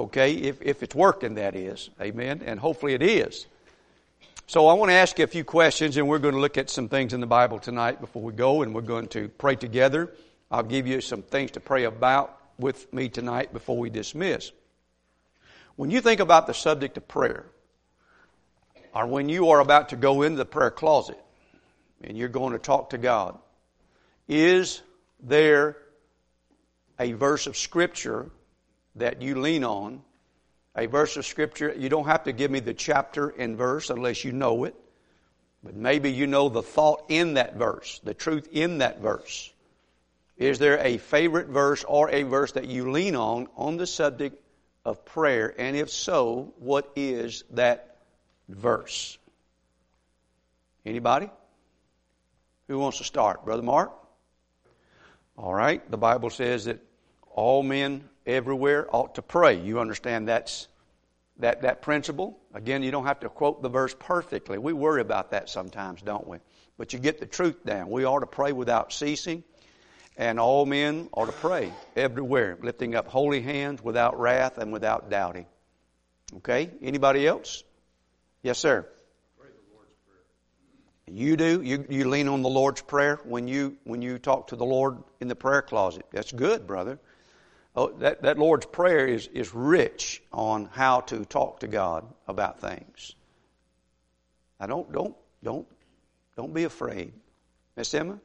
Okay, if it's working, that is. Amen. And hopefully it is. So I want to ask you a few questions, and we're going to look at some things in the Bible tonight before we go, and we're going to pray together. I'll give you some things to pray about with me tonight before we dismiss. When you think about the subject of prayer, or when you are about to go into the prayer closet and you're going to talk to God, is there a verse of Scripture that you lean on? A verse of Scripture, you don't have to give me the chapter and verse unless you know it, but maybe you know the thought in that verse, the truth in that verse. Is there a favorite verse or a verse that you lean on the subject of prayer? And if so, what is that verse? Anybody? Who wants to start? Brother Mark? All right. The Bible says that all men everywhere ought to pray. You understand that's that principle? Again, you don't have to quote the verse perfectly. We worry about that sometimes, don't we? But you get the truth down. We ought to pray without ceasing. And all men ought to pray everywhere, lifting up holy hands without wrath and without doubting. Okay? Anybody else? Yes, sir. Pray the Lord's Prayer. You do? You lean on the Lord's Prayer when you talk to the Lord in the prayer closet. That's good, brother. Oh, that Lord's Prayer is rich on how to talk to God about things. Now don't be afraid. Miss Emma?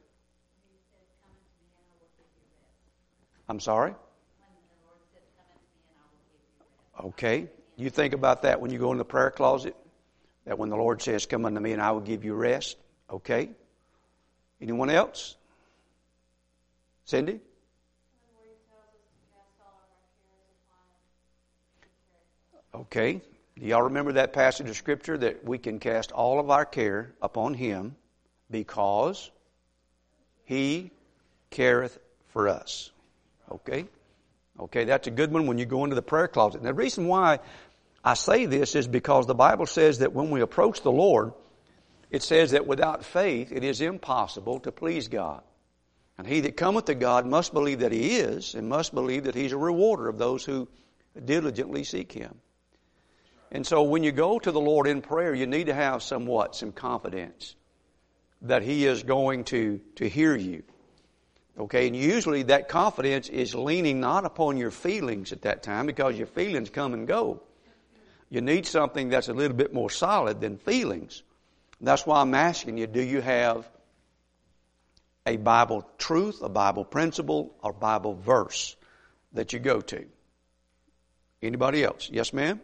I'm sorry? Okay. You think about that when you go in the prayer closet, that when the Lord says, come unto me and I will give you rest. Okay. Anyone else? Cindy? Okay. Do y'all remember that passage of Scripture that we can cast all of our care upon Him because He careth for us? Okay? Okay, that's a good one when you go into the prayer closet. And the reason why I say this is because the Bible says that when we approach the Lord, it says that without faith it is impossible to please God. And he that cometh to God must believe that He is, and must believe that He's a rewarder of those who diligently seek Him. And so when you go to the Lord in prayer, you need to have some confidence that He is going to hear you. Okay, and usually that confidence is leaning not upon your feelings at that time, because your feelings come and go. You need something that's a little bit more solid than feelings. And that's why I'm asking you, do you have a Bible truth, a Bible principle, or Bible verse that you go to? Anybody else? Yes, ma'am?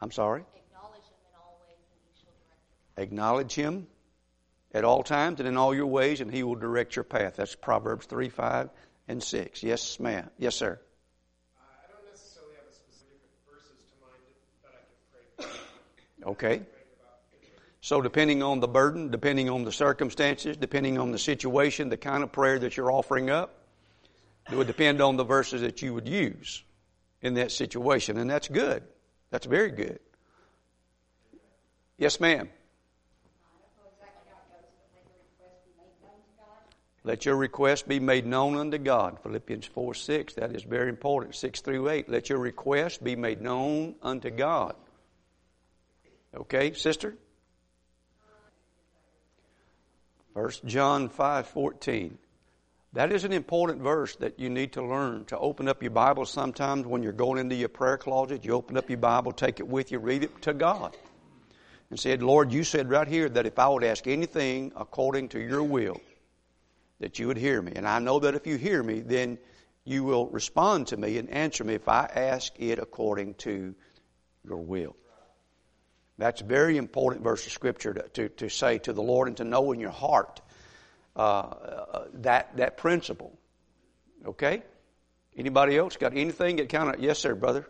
I'm sorry? Acknowledge Him at all times and in all your ways, and He will direct your path. That's Proverbs 3, 5, and 6. Yes, ma'am. Yes, sir. I don't necessarily have a specific verses to mind that I can pray. Okay. So depending on the burden, depending on the circumstances, depending on the situation, the kind of prayer that you're offering up, it would depend on the verses that you would use in that situation. And that's good. That's very good. Yes, ma'am. Let your request be made known unto God. Philippians 4:6, that is very important. 6-8, let your request be made known unto God. Okay, sister? 1 John 5:14. That is an important verse that you need to learn to open up your Bible sometimes when you're going into your prayer closet. You open up your Bible, take it with you, read it to God. And said, Lord, you said right here that if I would ask anything according to your will, that you would hear me. And I know that if you hear me, then you will respond to me and answer me if I ask it according to your will. That's a very important verse of Scripture to say to the Lord and to know in your heart that principle. Okay? Anybody else got anything that kind of... Yes, sir, brother.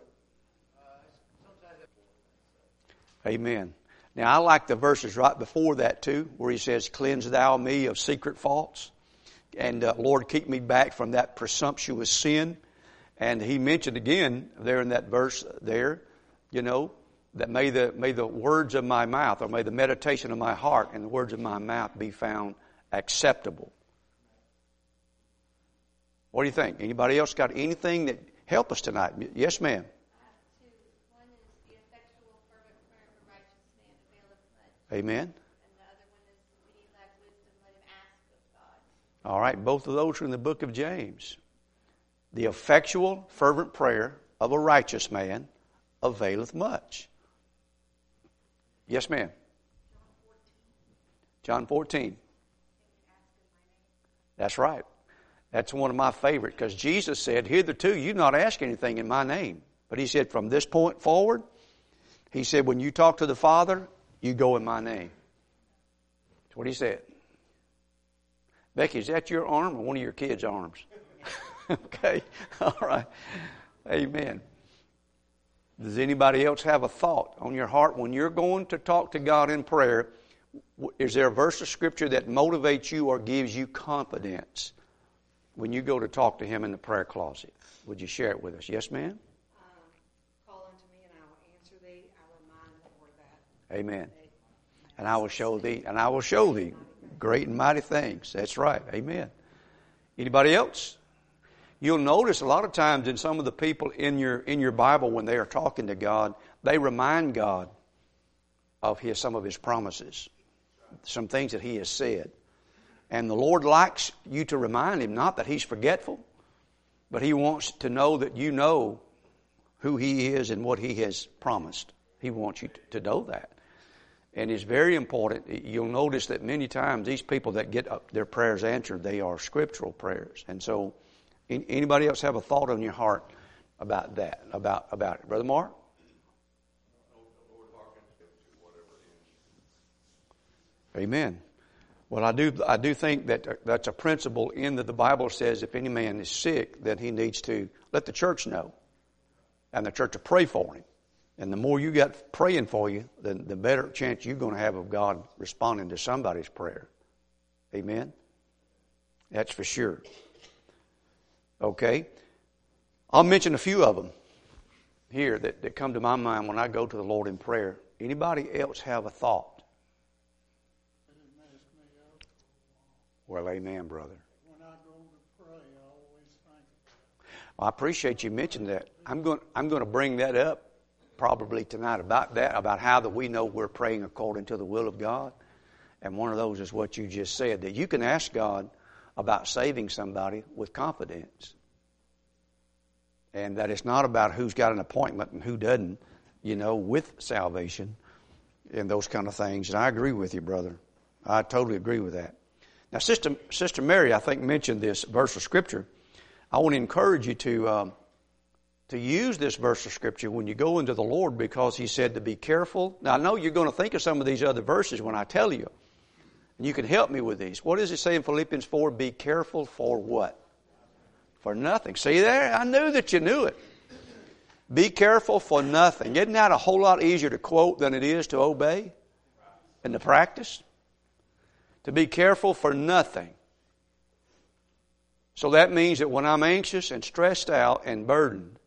Amen. Now, I like the verses right before that, too, where he says, cleanse thou me of secret faults. And Lord, keep me back from that presumptuous sin. And he mentioned again there in that verse there, you know, that may the words of my mouth, or may the meditation of my heart and the words of my mouth be found acceptable. What do you think? Anybody else got anything that help us tonight? Yes, ma'am. Two. One is the effectual fervent prayer of a righteous man availeth much. Amen. And the other one is when you lack wisdom, let him ask of God. All right, both of those are in the book of James. The effectual fervent prayer of a righteous man availeth much. Yes, ma'am. John 14. That's right. That's one of my favorite, because Jesus said, hitherto you've not asked anything in my name. But he said, from this point forward, he said, when you talk to the Father, you go in my name. That's what he said. Becky, is that your arm or one of your kids' arms? Okay. All right. Amen. Does anybody else have a thought on your heart when you're going to talk to God in prayer? Is there a verse of Scripture that motivates you or gives you confidence when you go to talk to Him in the prayer closet? Would you share it with us? Yes, ma'am? Call unto me and I will answer thee. I will mind the Lord that. Amen. And I will show thee, great and mighty things. That's right. Amen. Anybody else? You'll notice a lot of times in some of the people in your Bible when they are talking to God, they remind God of some of His promises, some things that He has said. And the Lord likes you to remind Him, not that He's forgetful, but He wants to know that you know who He is and what He has promised. He wants you to know that. And it's very important. You'll notice that many times these people that get their prayers answered, they are scriptural prayers. And so anybody else have a thought on your heart about that, about it? Brother Mark? Amen. Well, I do think that that's a principle in that the Bible says if any man is sick, that he needs to let the church know, and the church will pray for him. And the more you got praying for you, the better chance you're going to have of God responding to somebody's prayer. Amen? That's for sure. Okay. I'll mention a few of them here that come to my mind when I go to the Lord in prayer. Anybody else have a thought? Well, amen, brother. When I go to pray, I always think. Well, I appreciate you mentioning that. I'm going to bring that up probably tonight about how that we know we're praying according to the will of God. And one of those is what you just said, that you can ask God about saving somebody with confidence. And that it's not about who's got an appointment and who doesn't, with salvation and those kind of things. And I agree with you, brother. I totally agree with that. Now, Sister Mary, I think, mentioned this verse of Scripture. I want to encourage you to use this verse of Scripture when you go into the Lord, because He said to be careful. Now, I know you're going to think of some of these other verses when I tell you, and you can help me with these. What does it say in Philippians 4? Be careful for what? For nothing. See there? I knew that you knew it. Be careful for nothing. Isn't that a whole lot easier to quote than it is to obey and to practice? To be careful for nothing. So that means that when I'm anxious and stressed out and burdened,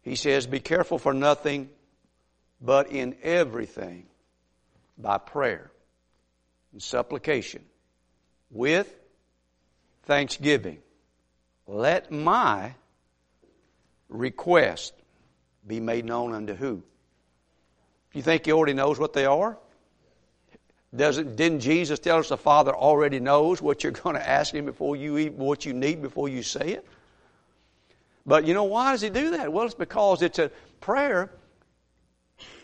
He says, be careful for nothing, but in everything by prayer and supplication with thanksgiving. Let my request be made known unto who? You think He already knows what they are? Didn't Jesus tell us the Father already knows what you're going to ask Him before you eat, what you need before you say it? But why does He do that? Well, it's because prayer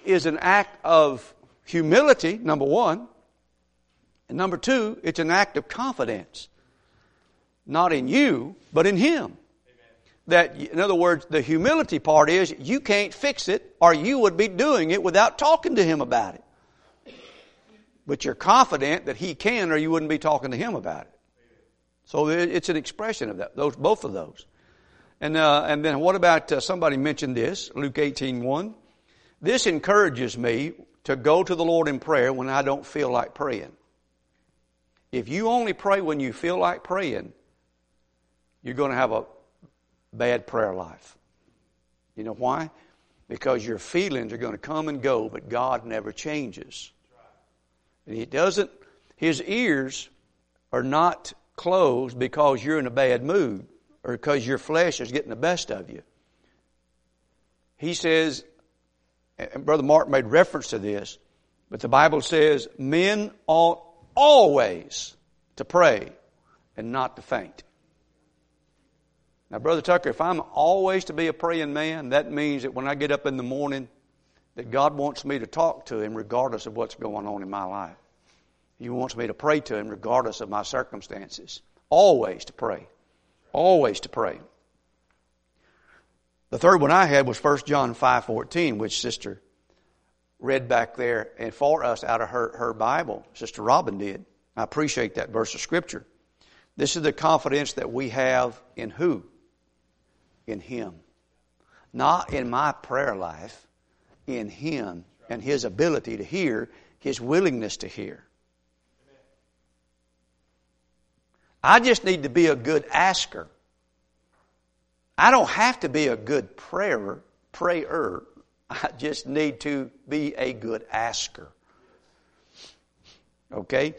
is an act of humility, number one. And number two, it's an act of confidence. Not in you, but in Him. Amen. That, in other words, the humility part is you can't fix it, or you would be doing it without talking to Him about it. But you're confident that He can, or you wouldn't be talking to Him about it. So it's an expression of that. Both of those. And then what about, somebody mentioned this, Luke 18:1. This encourages me to go to the Lord in prayer when I don't feel like praying. If you only pray when you feel like praying, you're going to have a bad prayer life. You know why? Because your feelings are going to come and go, but God never changes. And He doesn't, His ears are not closed because you're in a bad mood. or because your flesh is getting the best of you. He says, and Brother Mark made reference to this, but the Bible says men ought always to pray and not to faint. Now, Brother Tucker, if I'm always to be a praying man, that means that when I get up in the morning, that God wants me to talk to Him regardless of what's going on in my life. He wants me to pray to Him regardless of my circumstances. Always to pray. Always to pray. The third one I had was 1 John 5:14, which Sister read back there and for us out of her Bible. Sister Robin did. I appreciate that verse of Scripture. This is the confidence that we have in who? In Him. Not in my prayer life, in Him and His ability to hear, His willingness to hear. I just need to be a good asker. I don't have to be a good prayer. I just need to be a good asker. Okay?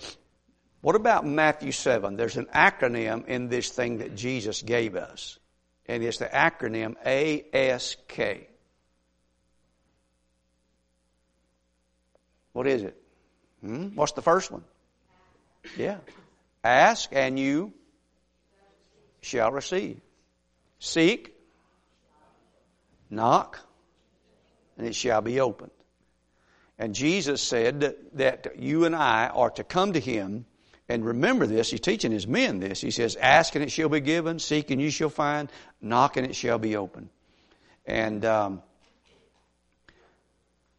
What about Matthew 7? There's an acronym in this thing that Jesus gave us. And it's the acronym ASK. What is it? What's the first one? Yeah. Ask and you shall receive. Seek. Knock. And it shall be opened. And Jesus said that you and I are to come to Him. And remember this, He's teaching His men this. He says, ask and it shall be given. Seek and you shall find. Knock and it shall be opened. And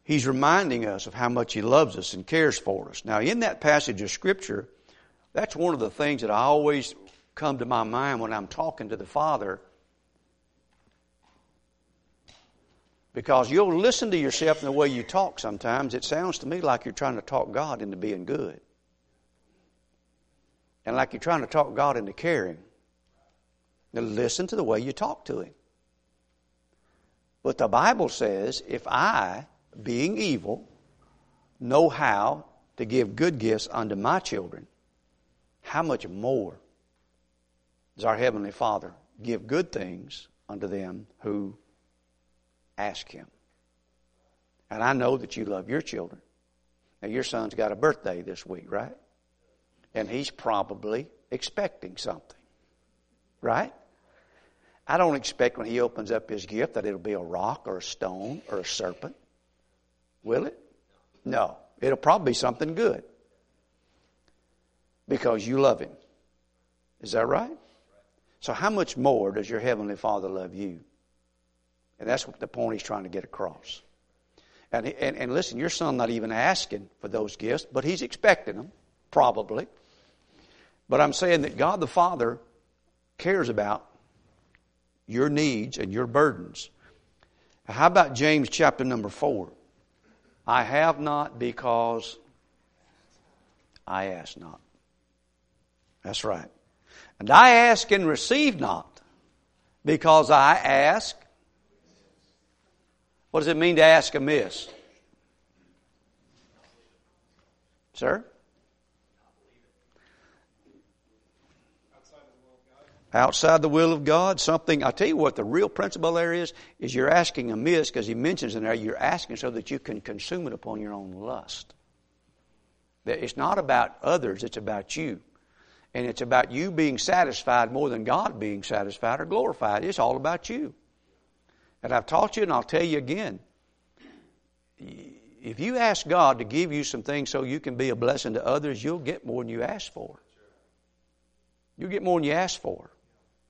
He's reminding us of how much He loves us and cares for us. Now, in that passage of Scripture, that's one of the things that I always come to my mind when I'm talking to the Father. Because you'll listen to yourself in the way you talk sometimes. It sounds to me like you're trying to talk God into being good. And like you're trying to talk God into caring. Now listen to the way you talk to Him. But the Bible says, if I, being evil, know how to give good gifts unto my children, how much more does our Heavenly Father give good things unto them who ask Him? And I know that you love your children. Now, your son's got a birthday this week, right? And he's probably expecting something, right? I don't expect when he opens up his gift that it'll be a rock or a stone or a serpent. Will it? No. It'll probably be something good. Because you love Him. Is that right? So how much more does your Heavenly Father love you? And that's the point He's trying to get across. And listen, your son's not even asking for those gifts, but he's expecting them, probably. But I'm saying that God the Father cares about your needs and your burdens. How about James chapter number 4? I have not because I ask not. That's right. And I ask and receive not because I ask. What does it mean to ask amiss? Sir? Outside the will of God, something. I tell you what the real principle there is you're asking amiss because he mentions in there you're asking so that you can consume it upon your own lust. That it's not about others, it's about you. And it's about you being satisfied more than God being satisfied or glorified. It's all about you. And I've taught you, and I'll tell you again, if you ask God to give you some things so you can be a blessing to others, you'll get more than you ask for. You'll get more than you ask for.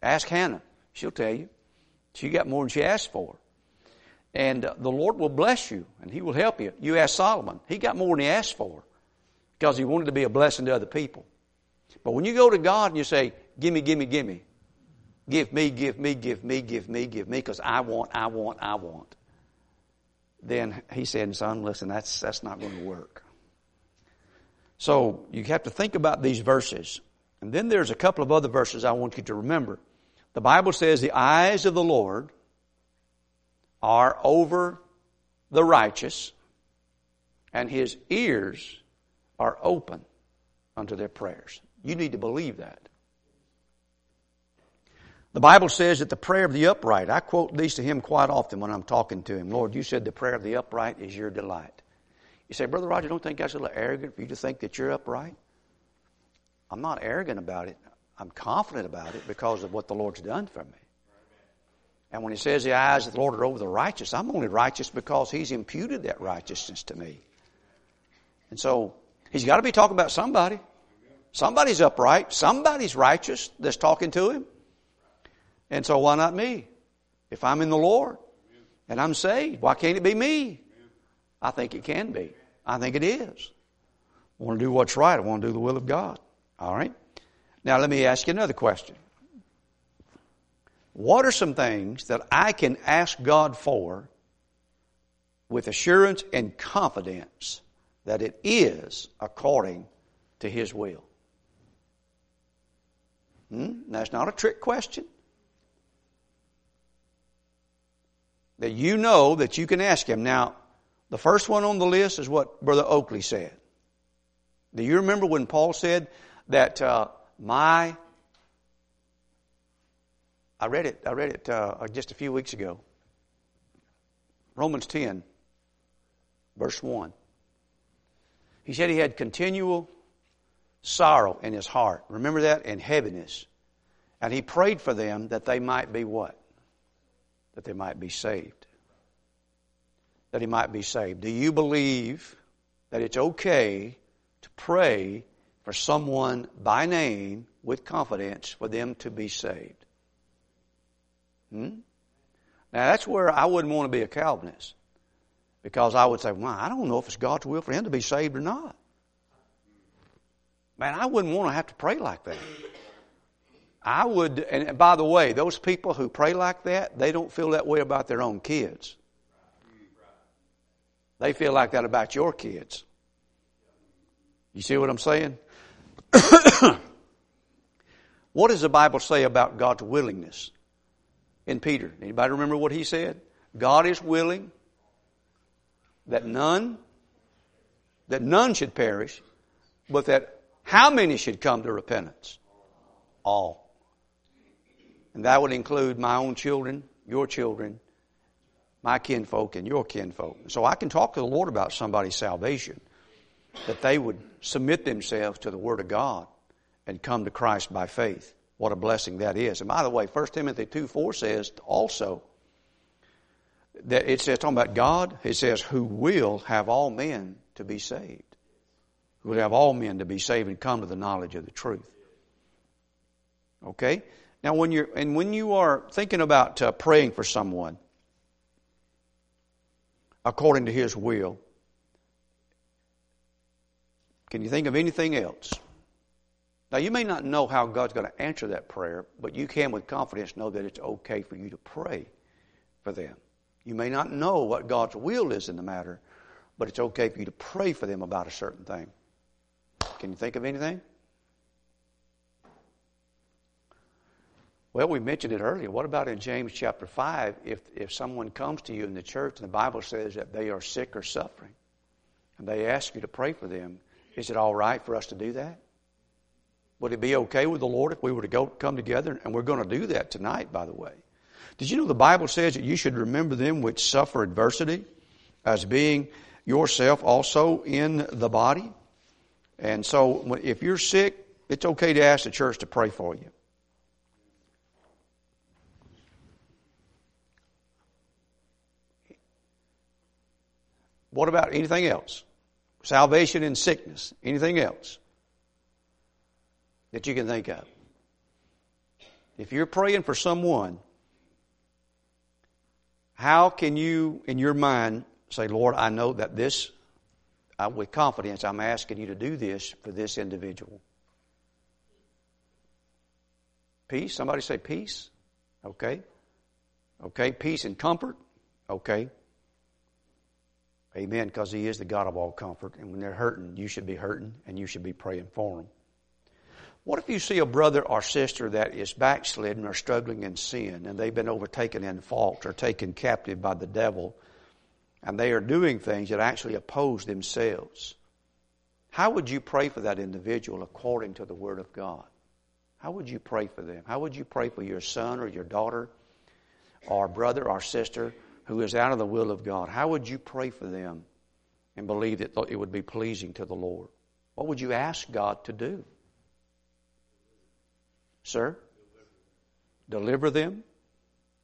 Ask Hannah. She'll tell you. She got more than she asked for. And the Lord will bless you, and He will help you. You ask Solomon. He got more than he asked for because he wanted to be a blessing to other people. But when you go to God and you say, gimme, gimme, gimme. Give me, give me, give me, give me, give me, because I want. Then He said, son, listen, that's not going to work. So you have to think about these verses. And then there's a couple of other verses I want you to remember. The Bible says the eyes of the Lord are over the righteous and His ears are open unto their prayers. You need to believe that. The Bible says that the prayer of the upright, I quote these to him quite often when I'm talking to him. Lord, you said the prayer of the upright is your delight. You say, Brother Roger, don't think that's a little arrogant for you to think that you're upright? I'm not arrogant about it. I'm confident about it because of what the Lord's done for me. And when he says the eyes of the Lord are over the righteous, I'm only righteous because he's imputed that righteousness to me. And so he's got to be talking about somebody. Somebody's upright. Somebody's righteous that's talking to him. And so why not me? If I'm in the Lord and I'm saved, why can't it be me? I think it can be. I think it is. I want to do what's right. I want to do the will of God. All right? Now let me ask you another question. What are some things that I can ask God for with assurance and confidence that it is according to His will? That's not a trick question. That you know that you can ask Him. Now, the first one on the list is what Brother Oakley said. Do you remember when Paul said that I read it just a few weeks ago. Romans 10, verse 1. He said he had continual sorrow in his heart. Remember that? And heaviness. And he prayed for them that they might be what? That they might be saved. That he might be saved. Do you believe that it's okay to pray for someone by name with confidence for them to be saved? Now that's where I wouldn't want to be a Calvinist, because I would say, well, I don't know if it's God's will for him to be saved or not. Man, I wouldn't want to have to pray like that. I would, and by the way, those people who pray like that, they don't feel that way about their own kids. They feel like that about your kids. You see what I'm saying? What does the Bible say about God's willingness? In Peter, anybody remember what he said? God is willing that none should perish, but that how many should come to repentance? All. And that would include my own children, your children, my kinfolk, and your kinfolk. So I can talk to the Lord about somebody's salvation, that they would submit themselves to the Word of God and come to Christ by faith. What a blessing that is. And by the way, 1 Timothy 2:4 says also that it says, talking about God, it says, who will have all men to be saved. Who will have all men to be saved and come to the knowledge of the truth. Okay? Now, when you are thinking about praying for someone according to His will, can you think of anything else? Now, you may not know how God's going to answer that prayer, but you can with confidence know that it's okay for you to pray for them. You may not know what God's will is in the matter, but it's okay for you to pray for them about a certain thing. Can you think of anything? Well, we mentioned it earlier. What about in James chapter 5, if someone comes to you in the church and the Bible says that they are sick or suffering, and they ask you to pray for them, is it all right for us to do that? Would it be okay with the Lord if we were to come together? And we're going to do that tonight, by the way. Did you know the Bible says that you should remember them which suffer adversity as being yourself also in the body? And so if you're sick, it's okay to ask the church to pray for you. What about anything else? Salvation in sickness. Anything else that you can think of? If you're praying for someone, how can you, in your mind, say, Lord, I know that this, with confidence, I'm asking you to do this for this individual? Peace? Somebody say peace? Okay. Okay, peace and comfort? Okay. Amen, because He is the God of all comfort. And when they're hurting, you should be hurting, and you should be praying for them. What if you see a brother or sister that is backslidden or struggling in sin, and they've been overtaken in fault or taken captive by the devil, and they are doing things that actually oppose themselves? How would you pray for that individual according to the Word of God? How would you pray for them? How would you pray for your son or your daughter or brother or sister who is out of the will of God? How would you pray for them and believe that it would be pleasing to the Lord? What would you ask God to do? Sir? Deliver them?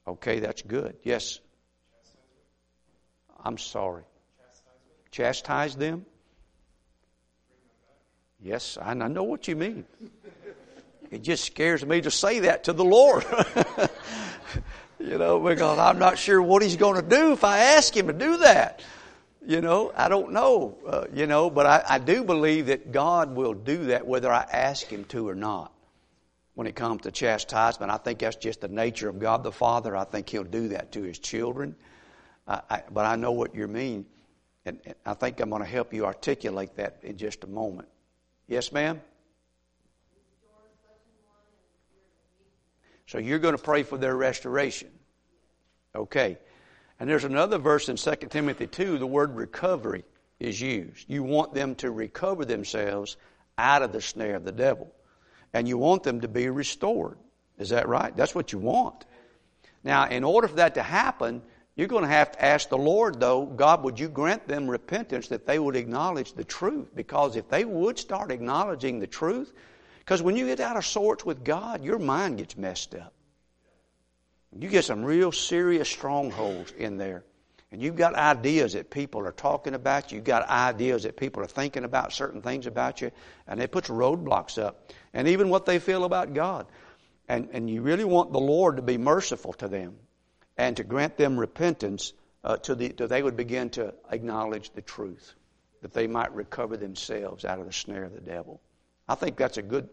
Okay, that's good. Yes? I'm sorry. Chastise them? Yes, I know what you mean. It just scares me to say that to the Lord. You know, because I'm not sure what He's going to do if I ask Him to do that. You know, I don't know. But I do believe that God will do that whether I ask Him to or not. When it comes to chastisement, I think that's just the nature of God the Father. I think He'll do that to His children. But I know what you mean. And I think I'm going to help you articulate that in just a moment. Yes, ma'am? So you're going to pray for their restoration. Okay. And there's another verse in 2 Timothy 2, the word recovery is used. You want them to recover themselves out of the snare of the devil. And you want them to be restored. Is that right? That's what you want. Now, in order for that to happen, you're going to have to ask the Lord, though, God, would you grant them repentance that they would acknowledge the truth? Because if they would start acknowledging the truth, because when you get out of sorts with God, your mind gets messed up. You get some real serious strongholds in there. And you've got ideas that people are talking about you. You've got ideas that people are thinking about certain things about you. And it puts roadblocks up. And even what they feel about God. And you really want the Lord to be merciful to them and to grant them repentance so they would begin to acknowledge the truth, that they might recover themselves out of the snare of the devil. I think that's a good...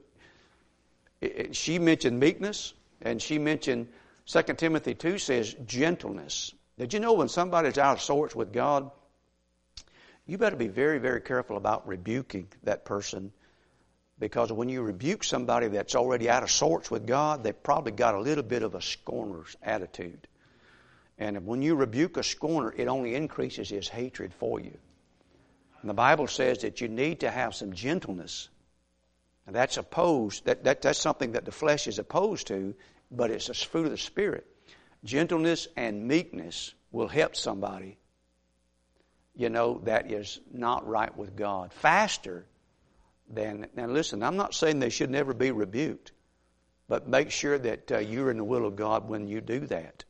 She mentioned meekness, and she mentioned 2 Timothy 2 says gentleness. Did you know when somebody's out of sorts with God, you better be very, very careful about rebuking that person, because when you rebuke somebody that's already out of sorts with God, they've probably got a little bit of a scorner's attitude. And when you rebuke a scorner, it only increases his hatred for you. And the Bible says that you need to have some gentleness. And that's opposed, that's something that the flesh is opposed to, but it's a fruit of the Spirit. Gentleness and meekness will help somebody, that is not right with God faster than... Now listen, I'm not saying they should never be rebuked, but make sure that you're in the will of God when you do that.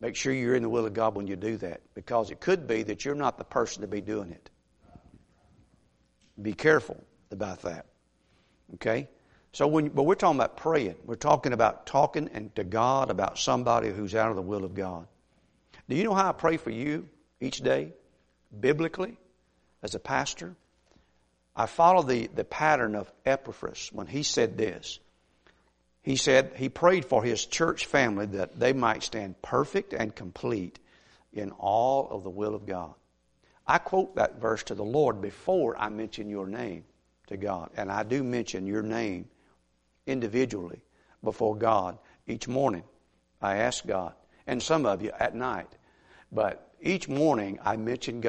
Make sure you're in the will of God when you do that, because it could be that you're not the person to be doing it. Be careful about that. Okay? But we're talking about praying. We're talking about talking and to God about somebody who's out of the will of God. Do you know how I pray for you each day? Biblically, as a pastor, I follow the pattern of Epaphras when he said this. He said he prayed for his church family that they might stand perfect and complete in all of the will of God. I quote that verse to the Lord before I mention your name to God. And I do mention your name individually before God each morning. I ask God, and some of you at night. But each morning I mention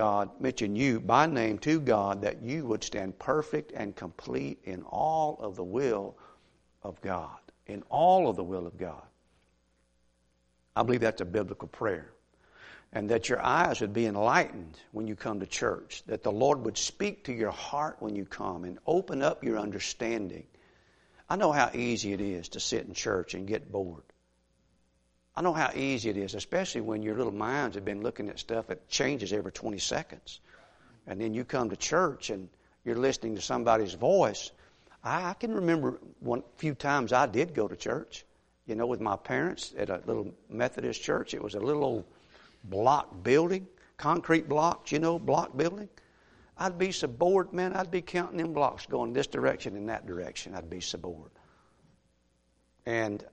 you by name to God, that you would stand perfect and complete in all of the will of God. In all of the will of God. I believe that's a biblical prayer. And that your eyes would be enlightened when you come to church. That the Lord would speak to your heart when you come and open up your understanding. I know how easy it is to sit in church and get bored. I know how easy it is, especially when your little minds have been looking at stuff that changes every 20 seconds. And then you come to church and you're listening to somebody's voice. I can remember one few times I did go to church, with my parents at a little Methodist church. It was a little old block building, concrete blocks, block building. I'd be so bored, man. I'd be counting them blocks going this direction and that direction. I'd be so bored. And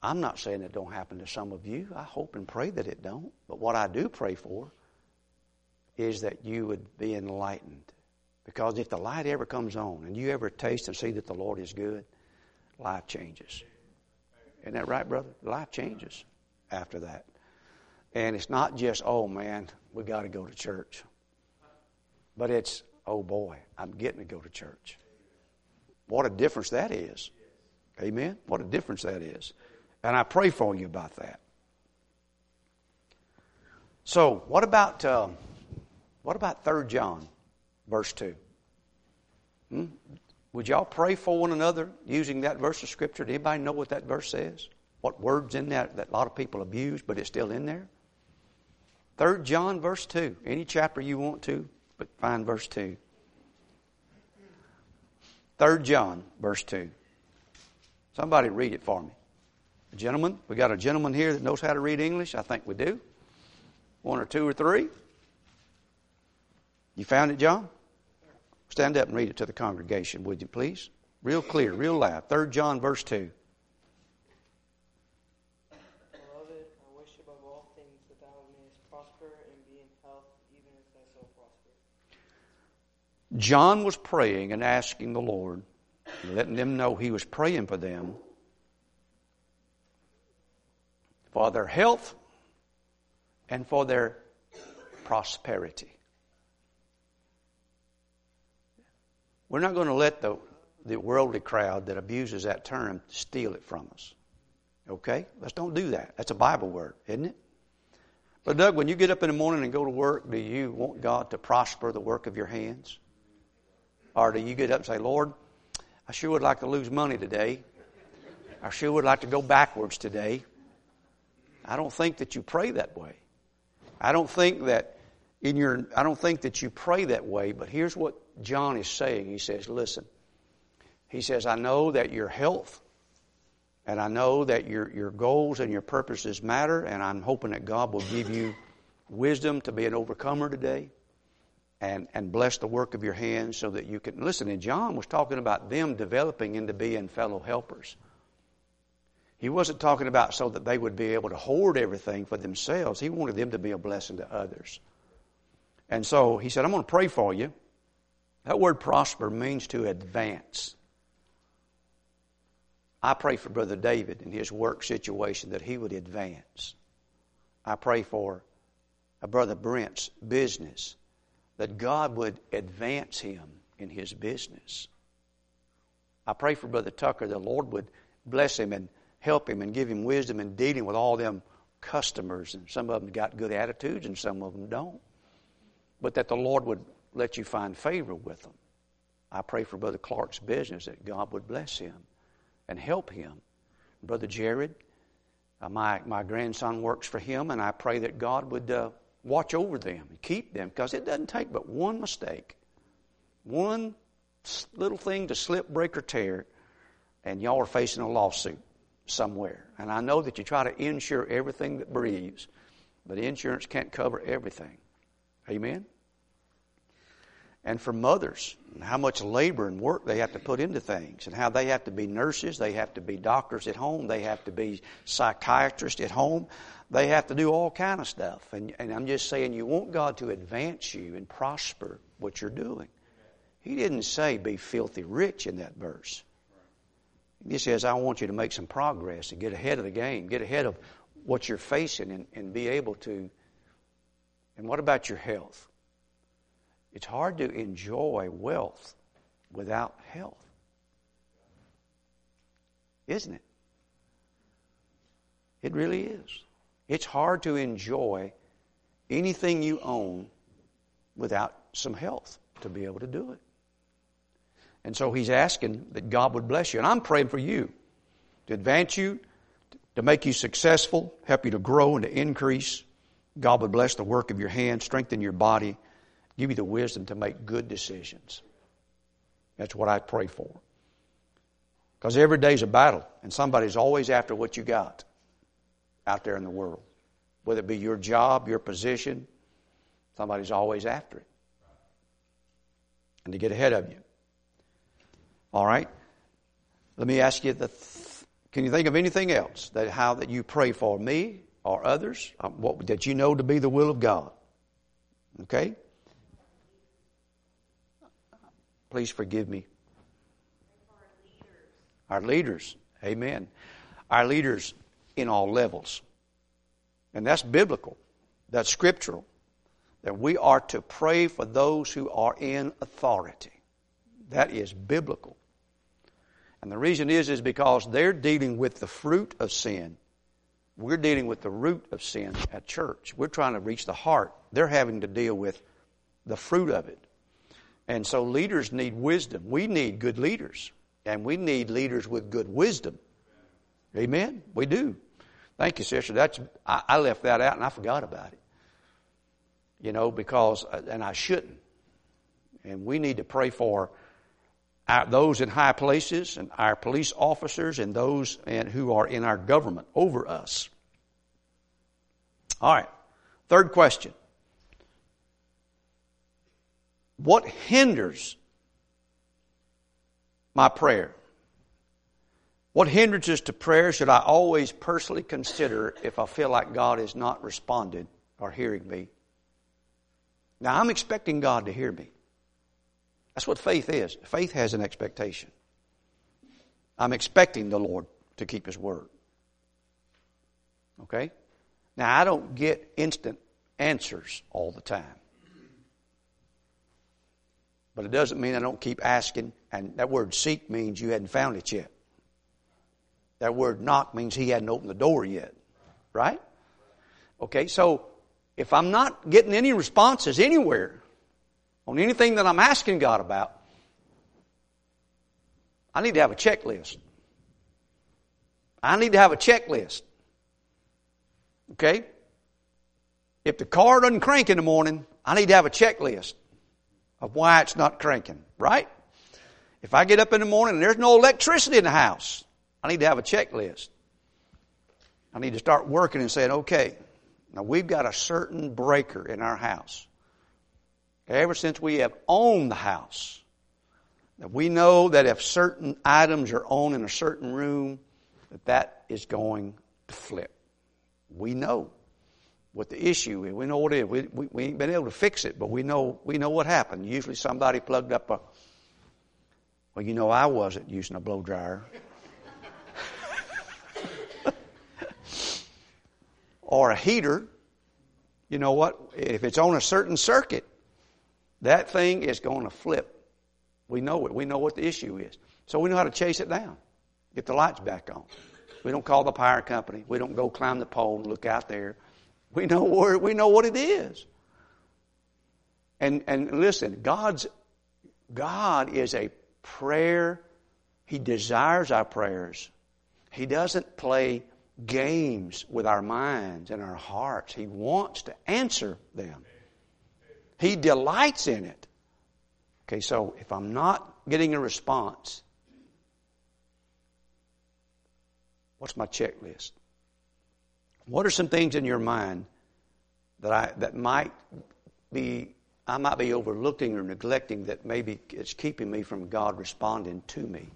I'm not saying it don't happen to some of you. I hope and pray that it don't. But what I do pray for is that you would be enlightened. Because if the light ever comes on and you ever taste and see that the Lord is good, life changes. Isn't that right, brother? Life changes after that. And it's not just, oh man, we got to go to church. But it's, oh boy, I'm getting to go to church. What a difference that is. Amen? What a difference that is. And I pray for you about that. So, what about 3 John, verse 2? Would y'all pray for one another using that verse of Scripture? Does anybody know what that verse says? What word's in that a lot of people abuse, but it's still in there? 3 John, verse 2. Any chapter you want to, but find verse 2. 3 John, verse 2. Somebody read it for me. Gentlemen, we got a gentleman here that knows how to read English. I think we do. 1 or 2 or 3. You found it, John? Stand up and read it to the congregation, would you please? Real clear, real loud. 3 John, verse 2. Beloved, I wish above all things that thou mayest prosper and be in health, even as thy soul prospers. John was praying and asking the Lord, letting them know he was praying for them, for their health and for their prosperity. We're not going to let the worldly crowd that abuses that term steal it from us. Okay? Let's don't do that. That's a Bible word, isn't it? But Doug, when you get up in the morning and go to work, do you want God to prosper the work of your hands? Or do you get up and say, Lord, I sure would like to lose money today. I sure would like to go backwards today. I don't think that you pray that way. I don't think that you pray that way, but here's what John is saying. He says, listen. He says, I know that your health and I know that your goals and your purposes matter, and I'm hoping that God will give you wisdom to be an overcomer today and bless the work of your hands so that you can... Listen, and John was talking about them developing into being fellow helpers. He wasn't talking about so that they would be able to hoard everything for themselves. He wanted them to be a blessing to others. And so he said, I'm going to pray for you. That word prosper means to advance. I pray for Brother David in his work situation that he would advance. I pray for a Brother Brent's business that God would advance him in his business. I pray for Brother Tucker that the Lord would bless him and help him and give him wisdom in dealing with all them customers. And some of them got good attitudes and some of them don't. But that the Lord would let you find favor with them. I pray for Brother Clark's business that God would bless him and help him. Brother Jared, my grandson works for him, and I pray that God would watch over them and keep them, because it doesn't take but one mistake, one little thing to slip, break, or tear, and y'all are facing a lawsuit somewhere. And I know that you try to insure everything that breathes, but insurance can't cover everything. Amen? And for mothers, and how much labor and work they have to put into things, and how they have to be nurses, they have to be doctors at home, they have to be psychiatrists at home, they have to do all kind of stuff. And I'm just saying, you want God to advance you and prosper what you're doing. He didn't say be filthy rich in that verse. He says, I want you to make some progress and get ahead of the game, get ahead of what you're facing and be able to. And what about your health? It's hard to enjoy wealth without health, isn't it? It really is. It's hard to enjoy anything you own without some health to be able to do it. And so he's asking that God would bless you. And I'm praying for you, to advance you, to make you successful, help you to grow and to increase. God would bless the work of your hands, strengthen your body, give you the wisdom to make good decisions. That's what I pray for. Because every day's a battle, and somebody's always after what you got out there in the world. Whether it be your job, your position, somebody's always after it. And to get ahead of you. All right? Let me ask you, can you think of anything else that you pray for me or others, what that you know to be the will of God? Okay? Please forgive me. Our leaders. Amen. Our leaders in all levels. And that's biblical. That's scriptural. That we are to pray for those who are in authority. That is biblical. And the reason is because they're dealing with the fruit of sin. We're dealing with the root of sin at church. We're trying to reach the heart. They're having to deal with the fruit of it. And so leaders need wisdom. We need good leaders. And we need leaders with good wisdom. Amen? We do. Thank you, sister. I left that out and I forgot about it. You know, because, and I shouldn't. And we need to pray for those in high places and our police officers and those who are in our government over us. All right. Third question. What hinders my prayer? What hindrances to prayer should I always personally consider if I feel like God has not responded or hearing me? Now, I'm expecting God to hear me. That's what faith is. Faith has an expectation. I'm expecting the Lord to keep His word. Okay? Now, I don't get instant answers all the time. But it doesn't mean I don't keep asking. And that word seek means you hadn't found it yet. That word knock means He hadn't opened the door yet. Right? Okay, so if I'm not getting any responses anywhere on anything that I'm asking God about, I need to have a checklist. I need to have a checklist. Okay? If the car doesn't crank in the morning, I need to have a checklist of why it's not cranking. Right? If I get up in the morning and there's no electricity in the house, I need to have a checklist. I need to start working and saying, okay, now we've got a certain breaker in our house. Ever since we have owned the house, that we know that if certain items are on in a certain room, that is going to flip. We know what the issue is. We know what it is. We ain't been able to fix it, but we know what happened. Usually somebody plugged up a... Well, you know I wasn't using a blow dryer. Or a heater. You know what? If it's on a certain circuit, that thing is going to flip. We know it. We know what the issue is. So we know how to chase it down. Get the lights back on. We don't call the power company. We don't go climb the pole and look out there. We know what it is. And listen, God is a prayer. He desires our prayers. He doesn't play games with our minds and our hearts. He wants to answer them. He delights in it. Okay, so if I'm not getting a response, what's my checklist? What are some things in your mind that I might be overlooking or neglecting that maybe it's keeping me from God responding to me?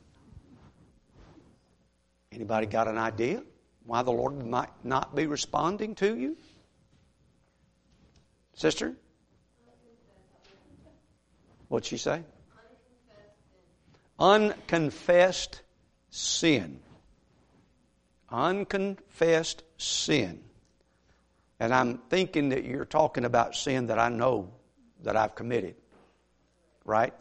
Anybody got an idea why the Lord might not be responding to you? Sister? What'd she say? Unconfessed sin. Unconfessed sin. And I'm thinking that you're talking about sin that I know that I've committed. Right?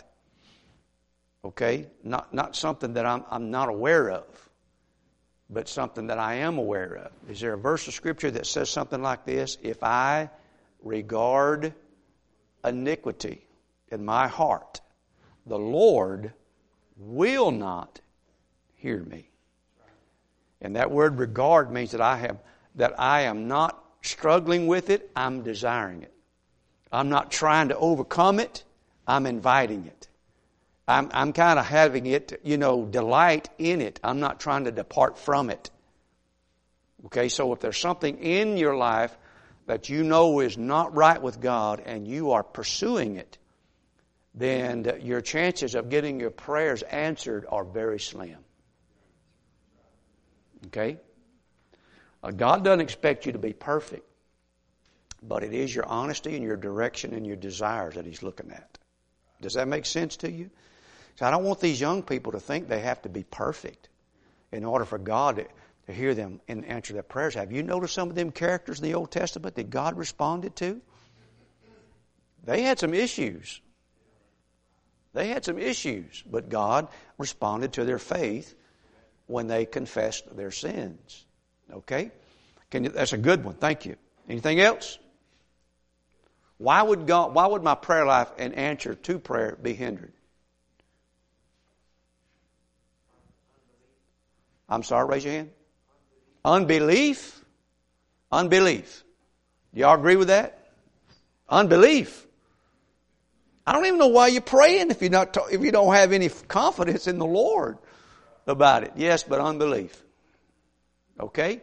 Okay? Not something that I'm not aware of, but something that I am aware of. Is there a verse of Scripture that says something like this? If I regard iniquity in my heart, the Lord will not hear me. And that word regard means that I am not struggling with it, I'm desiring it. I'm not trying to overcome it, I'm inviting it. I'm kind of having it, delight in it. I'm not trying to depart from it. Okay, so if there's something in your life that you know is not right with God and you are pursuing it, then your chances of getting your prayers answered are very slim. Okay? God doesn't expect you to be perfect, but it is your honesty and your direction and your desires that He's looking at. Does that make sense to you? So I don't want these young people to think they have to be perfect in order for God to hear them and answer their prayers. Have you noticed some of them characters in the Old Testament that God responded to? They had some issues. They had some issues, but God responded to their faith when they confessed their sins. Okay? That's a good one. Thank you. Anything else? Why would my prayer life and answer to prayer be hindered? I'm sorry, raise your hand. Unbelief. Unbelief. Do y'all agree with that? Unbelief. I don't even know why you're praying if you don't have any confidence in the Lord about it. Yes, but unbelief. Okay?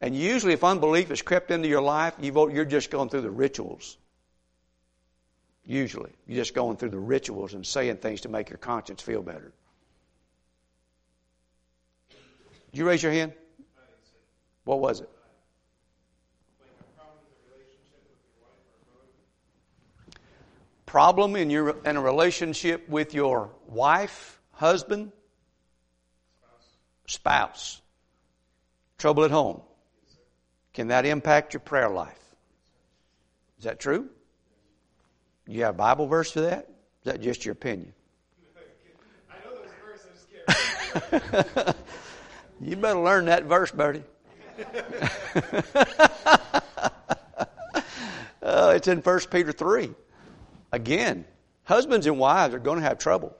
And usually if unbelief has crept into your life, you're just going through the rituals. Usually. You're just going through the rituals and saying things to make your conscience feel better. Did you raise your hand? What was it? Problem in a relationship with your wife, husband, spouse. Trouble at home. Can that impact your prayer life? Is that true? Do you have a Bible verse for that? Is that just your opinion? I know those verses, I just can't. You better learn that verse, Bertie. It's in 1 Peter 3. Again, husbands and wives are going to have trouble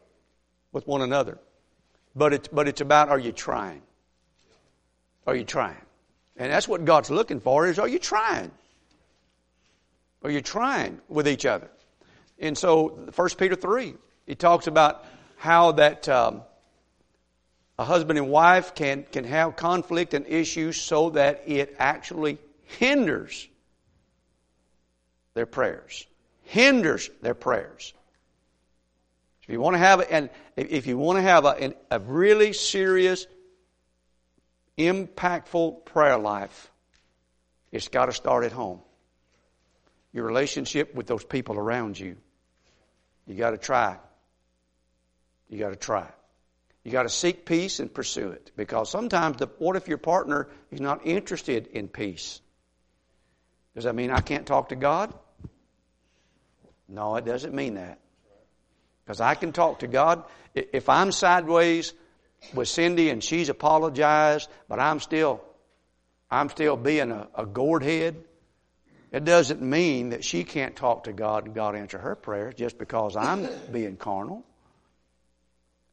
with one another. But it's about, are you trying? Are you trying? And that's what God's looking for is, are you trying? Are you trying with each other? And so, 1 Peter 3, it talks about how that a husband and wife can have conflict and issues so that it actually hinders their prayers. Hinders their prayers. If you want to have a really serious, impactful prayer life, it's got to start at home. Your relationship with those people around you. You got to try. You got to try. You got to seek peace and pursue it, because sometimes what if your partner is not interested in peace? Does that mean I can't talk to God? No, it doesn't mean that. Because I can talk to God. If I'm sideways with Cindy and she's apologized, but I'm still being a gourd head, it doesn't mean that she can't talk to God and God answer her prayers just because I'm being carnal.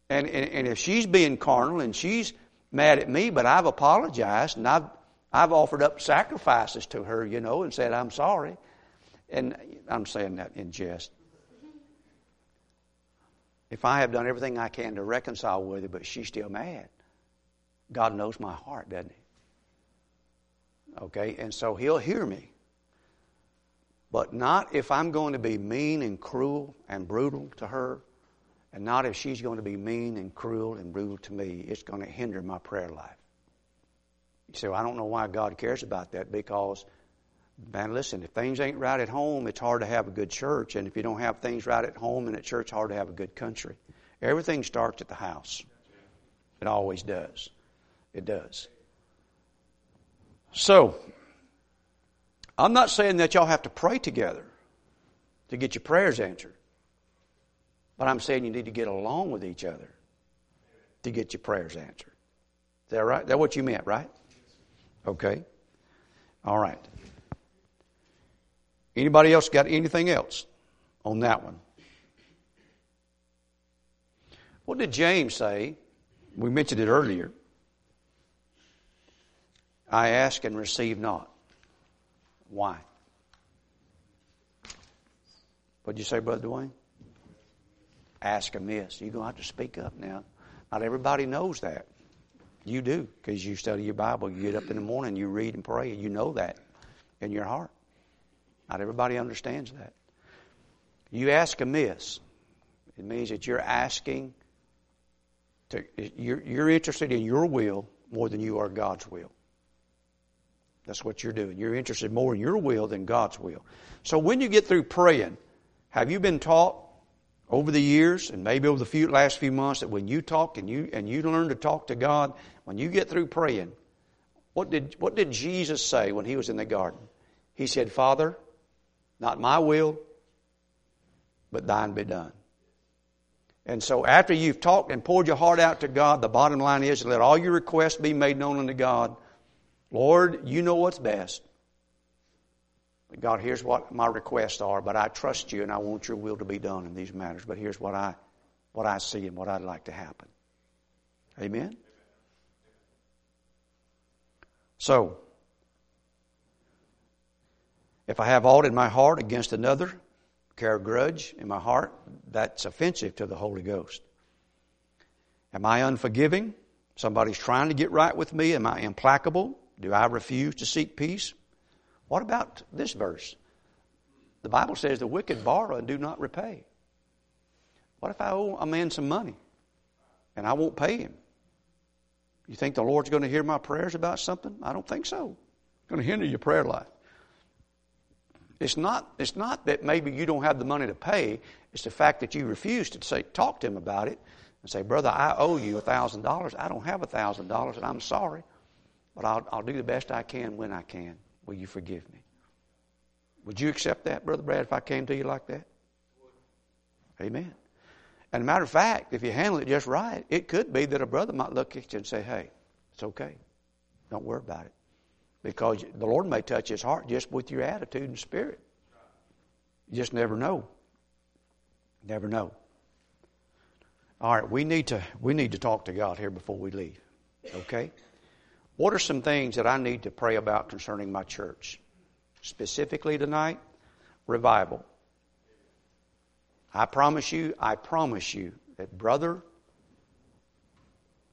And if she's being carnal and she's mad at me, but I've apologized and I've offered up sacrifices to her, and said, I'm sorry. And I'm saying that in jest. If I have done everything I can to reconcile with her, but she's still mad, God knows my heart, doesn't He? Okay, and so He'll hear me. But not if I'm going to be mean and cruel and brutal to her, and not if she's going to be mean and cruel and brutal to me. It's going to hinder my prayer life. You say, well, I don't know why God cares about that, because... Man, listen, if things ain't right at home, it's hard to have a good church. And if you don't have things right at home and at church, it's hard to have a good country. Everything starts at the house. It always does. It does. So, I'm not saying that y'all have to pray together to get your prayers answered. But I'm saying you need to get along with each other to get your prayers answered. Is that right? That's what you meant, right? Okay. All right. Anybody else got anything else on that one? What did James say? We mentioned it earlier. I ask and receive not. Why? What did you say, Brother Dwayne? Ask amiss. You're going to have to speak up now. Not everybody knows that. You do, because you study your Bible. You get up in the morning, you read and pray, and you know that in your heart. Not everybody understands that. You ask amiss. It means that you're asking, you're interested in your will more than you are God's will. That's what you're doing. You're interested more in your will than God's will. So when you get through praying, have you been taught over the years and maybe over the last few months that when you talk and you learn to talk to God, when you get through praying, what did Jesus say when He was in the garden? He said, Father, not my will, but thine be done. And so after you've talked and poured your heart out to God, the bottom line is, let all your requests be made known unto God. Lord, you know what's best. God, here's what my requests are, but I trust you and I want your will to be done in these matters. But here's what I see and what I'd like to happen. Amen? So, if I have aught in my heart against another, carry a grudge in my heart, that's offensive to the Holy Ghost. Am I unforgiving? Somebody's trying to get right with me. Am I implacable? Do I refuse to seek peace? What about this verse? The Bible says the wicked borrow and do not repay. What if I owe a man some money and I won't pay him? You think the Lord's going to hear my prayers about something? I don't think so. It's going to hinder your prayer life. It's not that maybe you don't have the money to pay. It's the fact that you refuse to talk to him about it and say, brother, I owe you $1,000. I don't have $1,000 and I'm sorry, but I'll do the best I can when I can. Will you forgive me? Would you accept that, Brother Brad, if I came to you like that? Amen. And a matter of fact, if you handle it just right, it could be that a brother might look at you and say, hey, it's okay. Don't worry about it. Because the Lord may touch his heart just with your attitude and spirit. You just never know. Never know. All right, we need to talk to God here before we leave. Okay? What are some things that I need to pray about concerning my church? Specifically tonight, revival. I promise you that Brother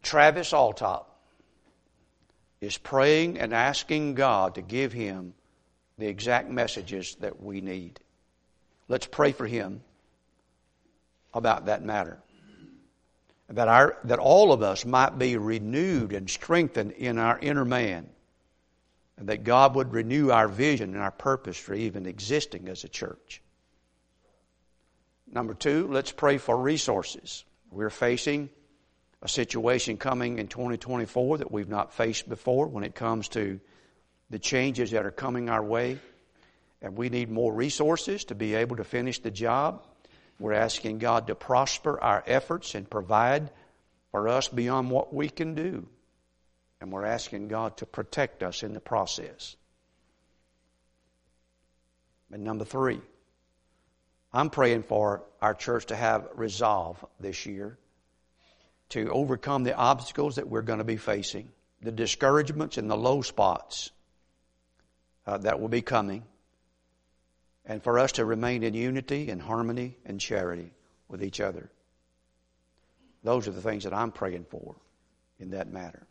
Travis Alltop is praying and asking God to give him the exact messages that we need. Let's pray for him about that matter. That all of us might be renewed and strengthened in our inner man, and that God would renew our vision and our purpose for even existing as a church. Number two, let's pray for resources. We're facing a situation coming in 2024 that we've not faced before when it comes to the changes that are coming our way, and we need more resources to be able to finish the job. We're asking God to prosper our efforts and provide for us beyond what we can do. And we're asking God to protect us in the process. And number three, I'm praying for our church to have resolve this year to overcome the obstacles that we're going to be facing, the discouragements and the low spots that will be coming, and for us to remain in unity and harmony and charity with each other. Those are the things that I'm praying for in that matter.